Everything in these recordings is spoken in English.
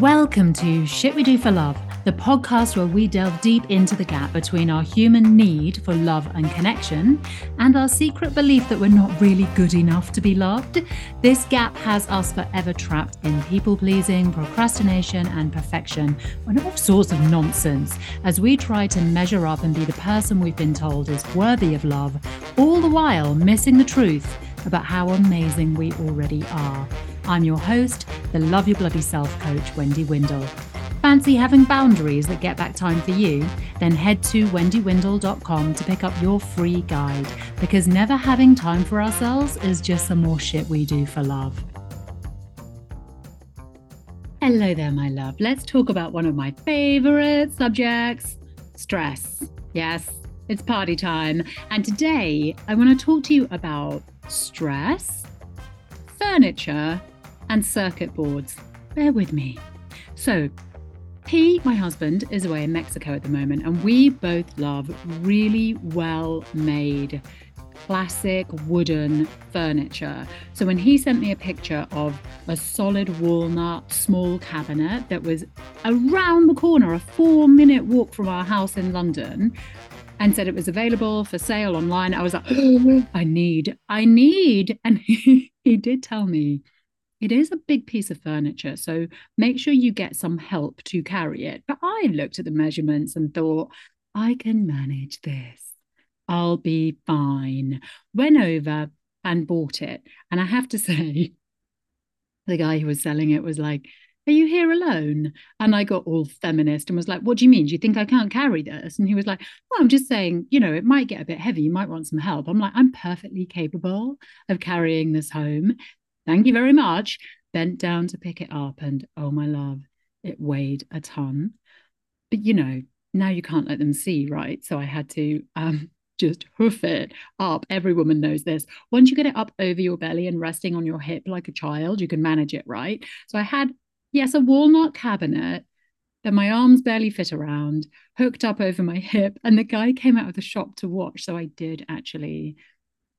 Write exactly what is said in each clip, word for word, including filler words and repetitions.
Welcome to Shit We Do for Love, the podcast where we delve deep into the gap between our human need for love and connection and our secret belief that we're not really good enough to be loved. This gap has us forever trapped in people-pleasing, procrastination and perfection and all sorts of nonsense as we try to measure up and be the person we've been told is worthy of love, all the while missing the truth about how amazing we already are. I'm your host, the Love Your Bloody Self coach, Wendy Windle. Fancy having boundaries that get back time for you? Then head to wendy windle dot com to pick up your free guide, because never having time for ourselves is just some more shit we do for love. Hello there, my love. Let's talk about one of my favorite subjects, stress. Yes, it's party time. And today I want to talk to you about stress, furniture, and circuit boards. Bear with me. So, he, my husband, is away in Mexico at the moment, and we both love really well-made, classic wooden furniture. So when he sent me a picture of a solid walnut small cabinet that was around the corner, a four-minute walk from our house in London, and said it was available for sale online, I was like, oh, I need, I need. And he, he did tell me, it is a big piece of furniture, so make sure you get some help to carry it. But I looked at the measurements and thought, I can manage this. I'll be fine. Went over and bought it. And I have to say, the guy who was selling it was like, are you here alone? And I got all feminist and was like, what do you mean? Do you think I can't carry this? And he was like, well, I'm just saying, you know, it might get a bit heavy. You might want some help. I'm like, I'm perfectly capable of carrying this home. Thank you very much. Bent down to pick it up. And oh, my love, it weighed a ton. But, you know, now you can't let them see, right? So I had to um, just hoof it up. Every woman knows this. Once you get it up over your belly and resting on your hip like a child, you can manage it, right? So I had Yes, a walnut cabinet that my arms barely fit around, hooked up over my hip, and the guy came out of the shop to watch. So I did actually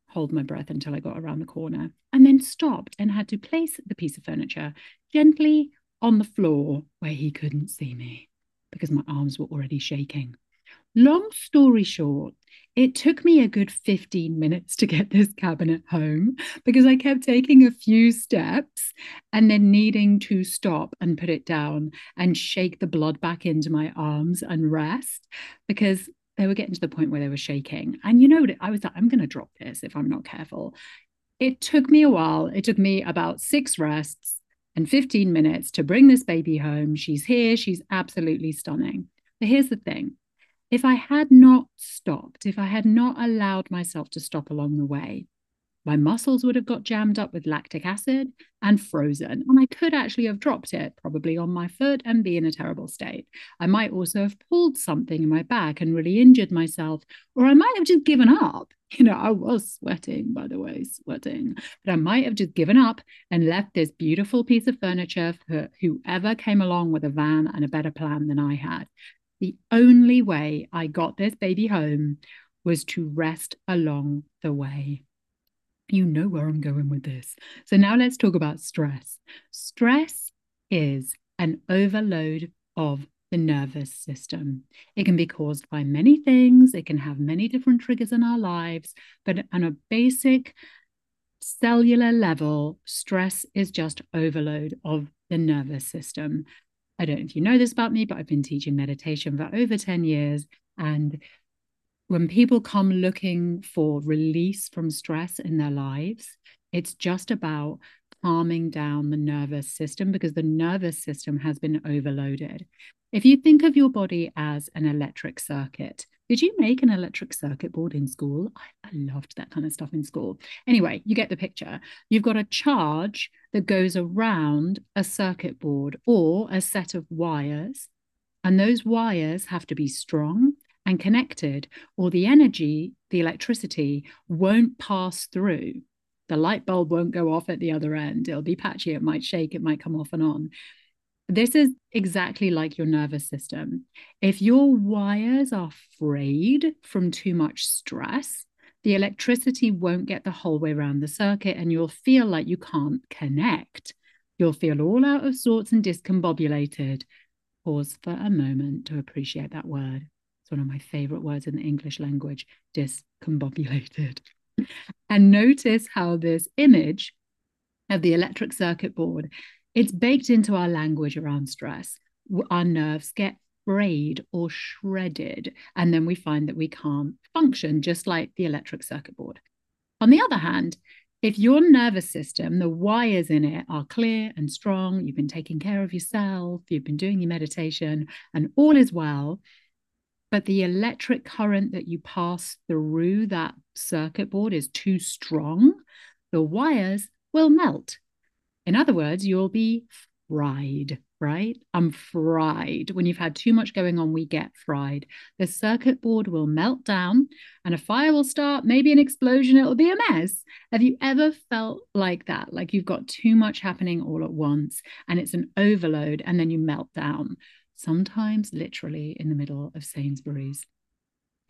hold my breath until I got around the corner and then stopped and had to place the piece of furniture gently on the floor where he couldn't see me because my arms were already shaking. Long story short, it took me a good fifteen minutes to get this cabinet home because I kept taking a few steps and then needing to stop and put it down and shake the blood back into my arms and rest because they were getting to the point where they were shaking. And you know what? I was like, I'm going to drop this if I'm not careful. It took me a while. It took me about six rests and fifteen minutes to bring this baby home. She's here. She's absolutely stunning. But here's the thing. If I had not stopped, if I had not allowed myself to stop along the way, my muscles would have got jammed up with lactic acid and frozen. And I could actually have dropped it probably on my foot and be in a terrible state. I might also have pulled something in my back and really injured myself, or I might have just given up. You know, I was sweating, by the way, sweating. But I might have just given up and left this beautiful piece of furniture for whoever came along with a van and a better plan than I had. The only way I got this baby home was to rest along the way. You know where I'm going with this. So now let's talk about stress. Stress is an overload of the nervous system. It can be caused by many things. It can have many different triggers in our lives, but on a basic cellular level, stress is just overload of the nervous system. I don't know if you know this about me, but I've been teaching meditation for over ten years. And when people come looking for release from stress in their lives, it's just about calming down the nervous system because the nervous system has been overloaded. If you think of your body as an electric circuit, did you make an electric circuit board in school? I, I loved that kind of stuff in school. Anyway, you get the picture. You've got a charge that goes around a circuit board or a set of wires, and those wires have to be strong and connected, or the energy, the electricity, won't pass through. The light bulb won't go off at the other end. It'll be patchy. It might shake. It might come off and on. This is exactly like your nervous system. If your wires are frayed from too much stress, the electricity won't get the whole way around the circuit and you'll feel like you can't connect. You'll feel all out of sorts and discombobulated. Pause for a moment to appreciate that word. It's one of my favourite words in the English language, discombobulated. And notice how this image of the electric circuit board, it's baked into our language around stress. Our nerves get frayed or shredded, and then we find that we can't function, just like the electric circuit board. On the other hand, if your nervous system, the wires in it are clear and strong, you've been taking care of yourself, you've been doing your meditation, and all is well, but the electric current that you pass through that circuit board is too strong, the wires will melt. In other words, you'll be fried, right? I'm fried. When you've had too much going on, we get fried. The circuit board will melt down and a fire will start, maybe an explosion, it'll be a mess. Have you ever felt like that? Like you've got too much happening all at once and it's an overload and then you melt down. Sometimes literally in the middle of Sainsbury's.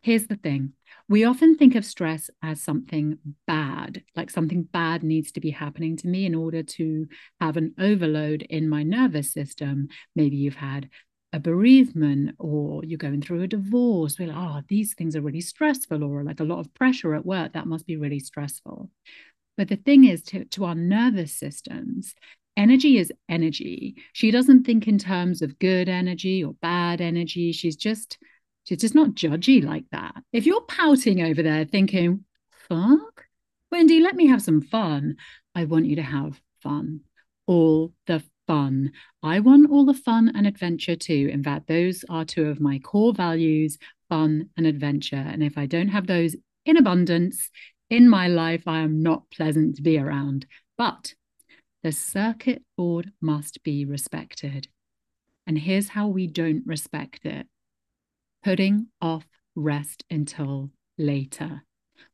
Here's the thing. We often think of stress as something bad, like something bad needs to be happening to me in order to have an overload in my nervous system. Maybe you've had a bereavement or you're going through a divorce. We're like, oh, these things are really stressful, or like a lot of pressure at work. That must be really stressful. But the thing is, to, to our nervous systems, energy is energy. She doesn't think in terms of good energy or bad energy. She's just... She's just not judgy like that. If you're pouting over there thinking, fuck, Wendy, let me have some fun. I want you to have fun. All the fun. I want all the fun and adventure too. In fact, those are two of my core values, fun and adventure. And if I don't have those in abundance in my life, I am not pleasant to be around. But the circuit board must be respected. And here's how we don't respect it. Putting off rest until later.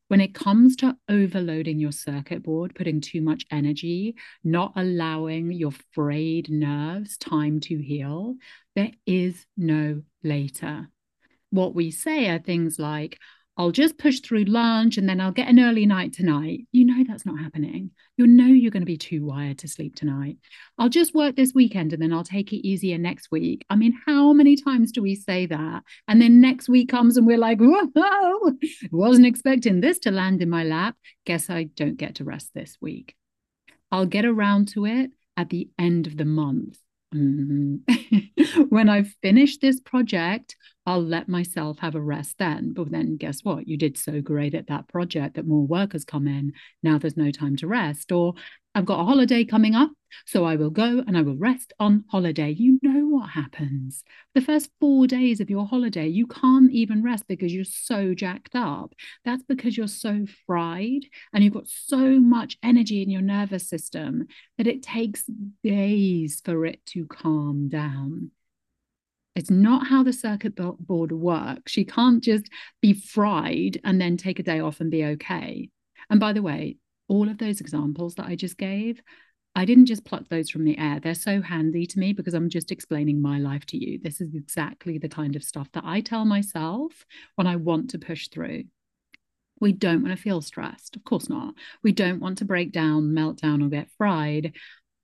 When it comes to overloading your circuit board, putting too much energy, not allowing your frayed nerves time to heal, there is no later. What we say are things like, I'll just push through lunch and then I'll get an early night tonight. You know that's not happening. You know you're going to be too wired to sleep tonight. I'll just work this weekend and then I'll take it easier next week. I mean, how many times do we say that? And then next week comes and we're like, whoa, wasn't expecting this to land in my lap. Guess I don't get to rest this week. I'll get around to it at the end of the month. Mm-hmm. When I've finished this project, I'll let myself have a rest then. But then guess what? You did so great at that project that more work has come in. Now there's no time to rest. Or I've got a holiday coming up, so I will go and I will rest on holiday. You know what happens. The first four days of your holiday, you can't even rest because you're so jacked up. That's because you're so fried and you've got so much energy in your nervous system that it takes days for it to calm down. It's not how the circuit board works. She can't just be fried and then take a day off and be okay. And by the way, all of those examples that I just gave, I didn't just pluck those from the air. They're so handy to me because I'm just explaining my life to you. This is exactly the kind of stuff that I tell myself when I want to push through. We don't want to feel stressed. Of course not. We don't want to break down, melt down, or get fried.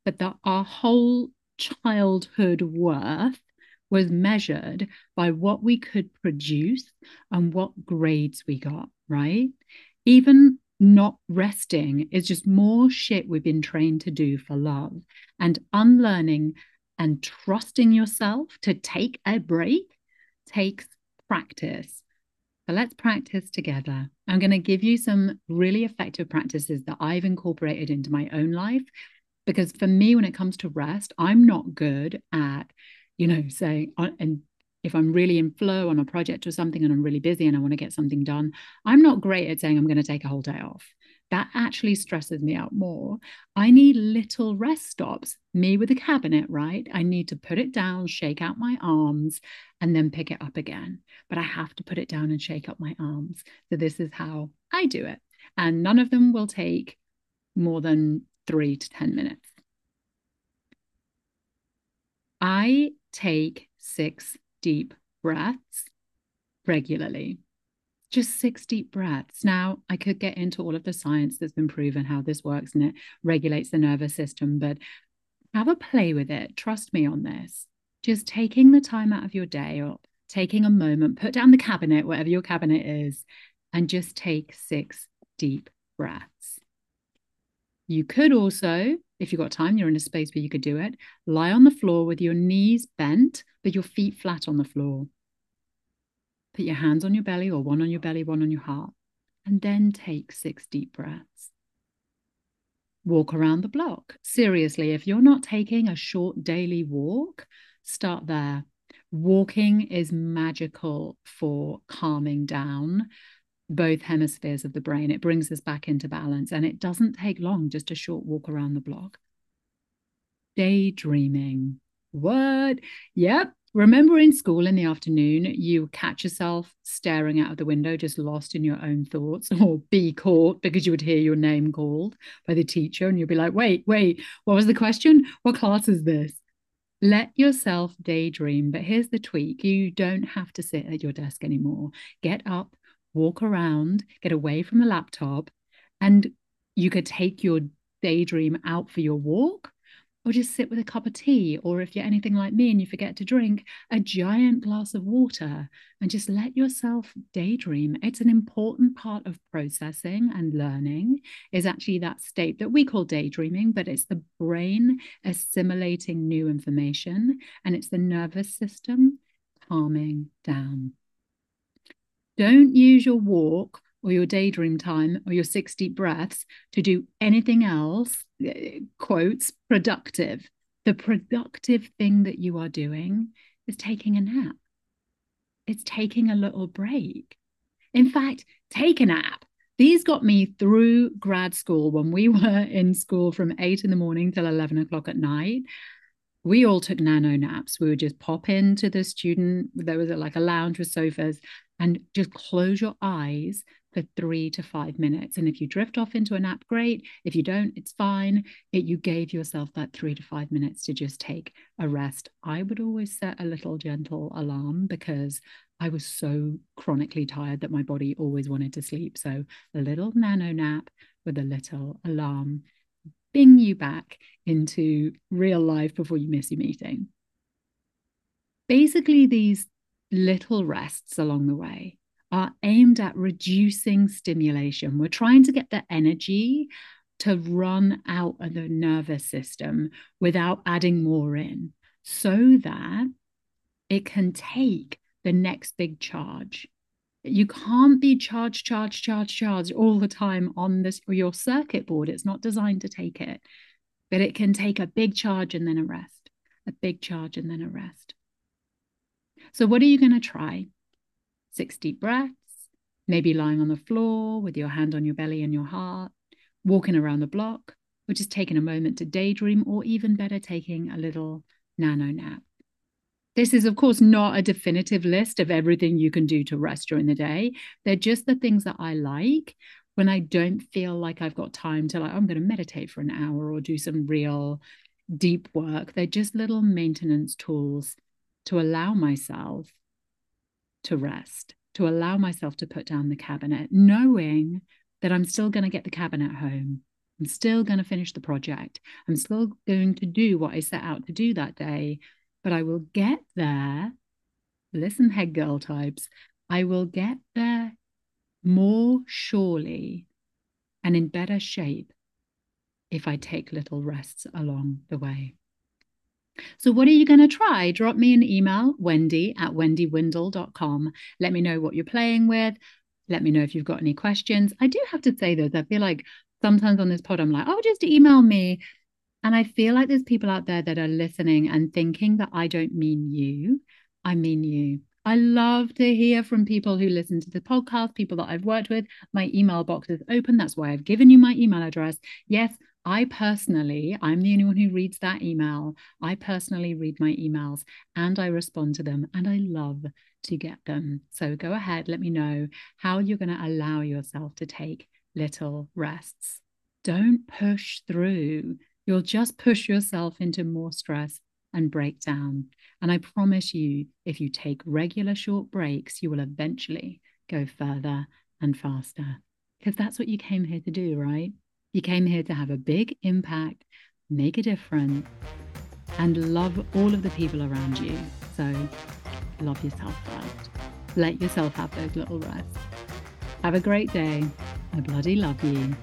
But that our whole childhood worth was measured by what we could produce and what grades we got, right? Even not resting is just more shit we've been trained to do for love. And unlearning and trusting yourself to take a break takes practice. So let's practice together. I'm going to give you some really effective practices that I've incorporated into my own life. Because for me, when it comes to rest, I'm not good at you know, saying, and if I'm really in flow on a project or something and I'm really busy and I want to get something done, I'm not great at saying I'm going to take a whole day off. That actually stresses me out more. I need little rest stops, me with a cabinet, right? I need to put it down, shake out my arms, and then pick it up again. But I have to put it down and shake up my arms. So this is how I do it. And none of them will take more than three to ten minutes. I take six deep breaths regularly, just six deep breaths. Now, I could get into all of the science that's been proven how this works and it regulates the nervous system, but have a play with it. Trust me on this. Just taking the time out of your day or taking a moment, put down the cabinet, whatever your cabinet is, and just take six deep breaths. You could also, if you've got time, you're in a space where you could do it, lie on the floor with your knees bent, but your feet flat on the floor. Put your hands on your belly, or one on your belly, one on your heart, and then take six deep breaths. Walk around the block. Seriously, if you're not taking a short daily walk, start there. Walking is magical for calming down both hemispheres of the brain. It brings us back into balance, and it doesn't take long, just a short walk around the block. Daydreaming. What? Yep. Remember in school in the afternoon, you catch yourself staring out of the window, just lost in your own thoughts, or be caught because you would hear your name called by the teacher and you'd be like, wait, wait, what was the question? What class is this? Let yourself daydream. But here's the tweak. You don't have to sit at your desk anymore. Get up, walk around, get away from the laptop, and you could take your daydream out for your walk. Or just sit with a cup of tea, or if you're anything like me and you forget to drink, a giant glass of water, and just let yourself daydream. It's an important part of processing and learning, is actually that state that we call daydreaming, but it's the brain assimilating new information, and it's the nervous system calming down. Don't use your walk or your daydream time or your six deep breaths to do anything else, quotes, productive. The productive thing that you are doing is taking a nap. It's taking a little break. In fact, take a nap. These got me through grad school when we were in school from eight in the morning till eleven o'clock at night. We all took nano naps. We would just pop into the student. There was like a lounge with sofas, and just close your eyes for three to five minutes. And if you drift off into a nap, great. If you don't, it's fine. It, you gave yourself that three to five minutes to just take a rest. I would always set a little gentle alarm because I was so chronically tired that my body always wanted to sleep. So a little nano nap with a little alarm, bing you back into real life before you miss your meeting. Basically, these little rests along the way are aimed at reducing stimulation. We're trying to get the energy to run out of the nervous system without adding more in, so that it can take the next big charge. You can't be charged, charged, charged, charged all the time on this or your circuit board. It's not designed to take it, but it can take a big charge and then a rest, a big charge and then a rest. So what are you going to try? Six deep breaths, maybe lying on the floor with your hand on your belly and your heart, walking around the block, or just taking a moment to daydream, or even better, taking a little nano nap. This is, of course, not a definitive list of everything you can do to rest during the day. They're just the things that I like when I don't feel like I've got time to, like, I'm going to meditate for an hour or do some real deep work. They're just little maintenance tools to allow myself to rest, to allow myself to put down the cabinet, knowing that I'm still going to get the cabinet home. I'm still going to finish the project. I'm still going to do what I set out to do that day, but I will get there. Listen, head girl types, I will get there more surely and in better shape if I take little rests along the way. So what are you going to try? Drop me an email, wendy at wendy windle dot com. Let me know what you're playing with. Let me know if you've got any questions. I do have to say this. I feel like sometimes on this pod, I'm like, oh, just email me. And I feel like there's people out there that are listening and thinking that I don't mean you. I mean you. I love to hear from people who listen to the podcast, people that I've worked with. My email box is open. That's why I've given you my email address. Yes, I personally, I'm the only one who reads that email. I personally read my emails and I respond to them, and I love to get them. So go ahead, let me know how you're going to allow yourself to take little rests. Don't push through. You'll just push yourself into more stress and breakdown. And I promise you, if you take regular short breaks, you will eventually go further and faster, because that's what you came here to do, right? You came here to have a big impact make a difference, and love all of the people around you. So love yourself first. Let yourself have those little rests. Have a great day. I bloody love you.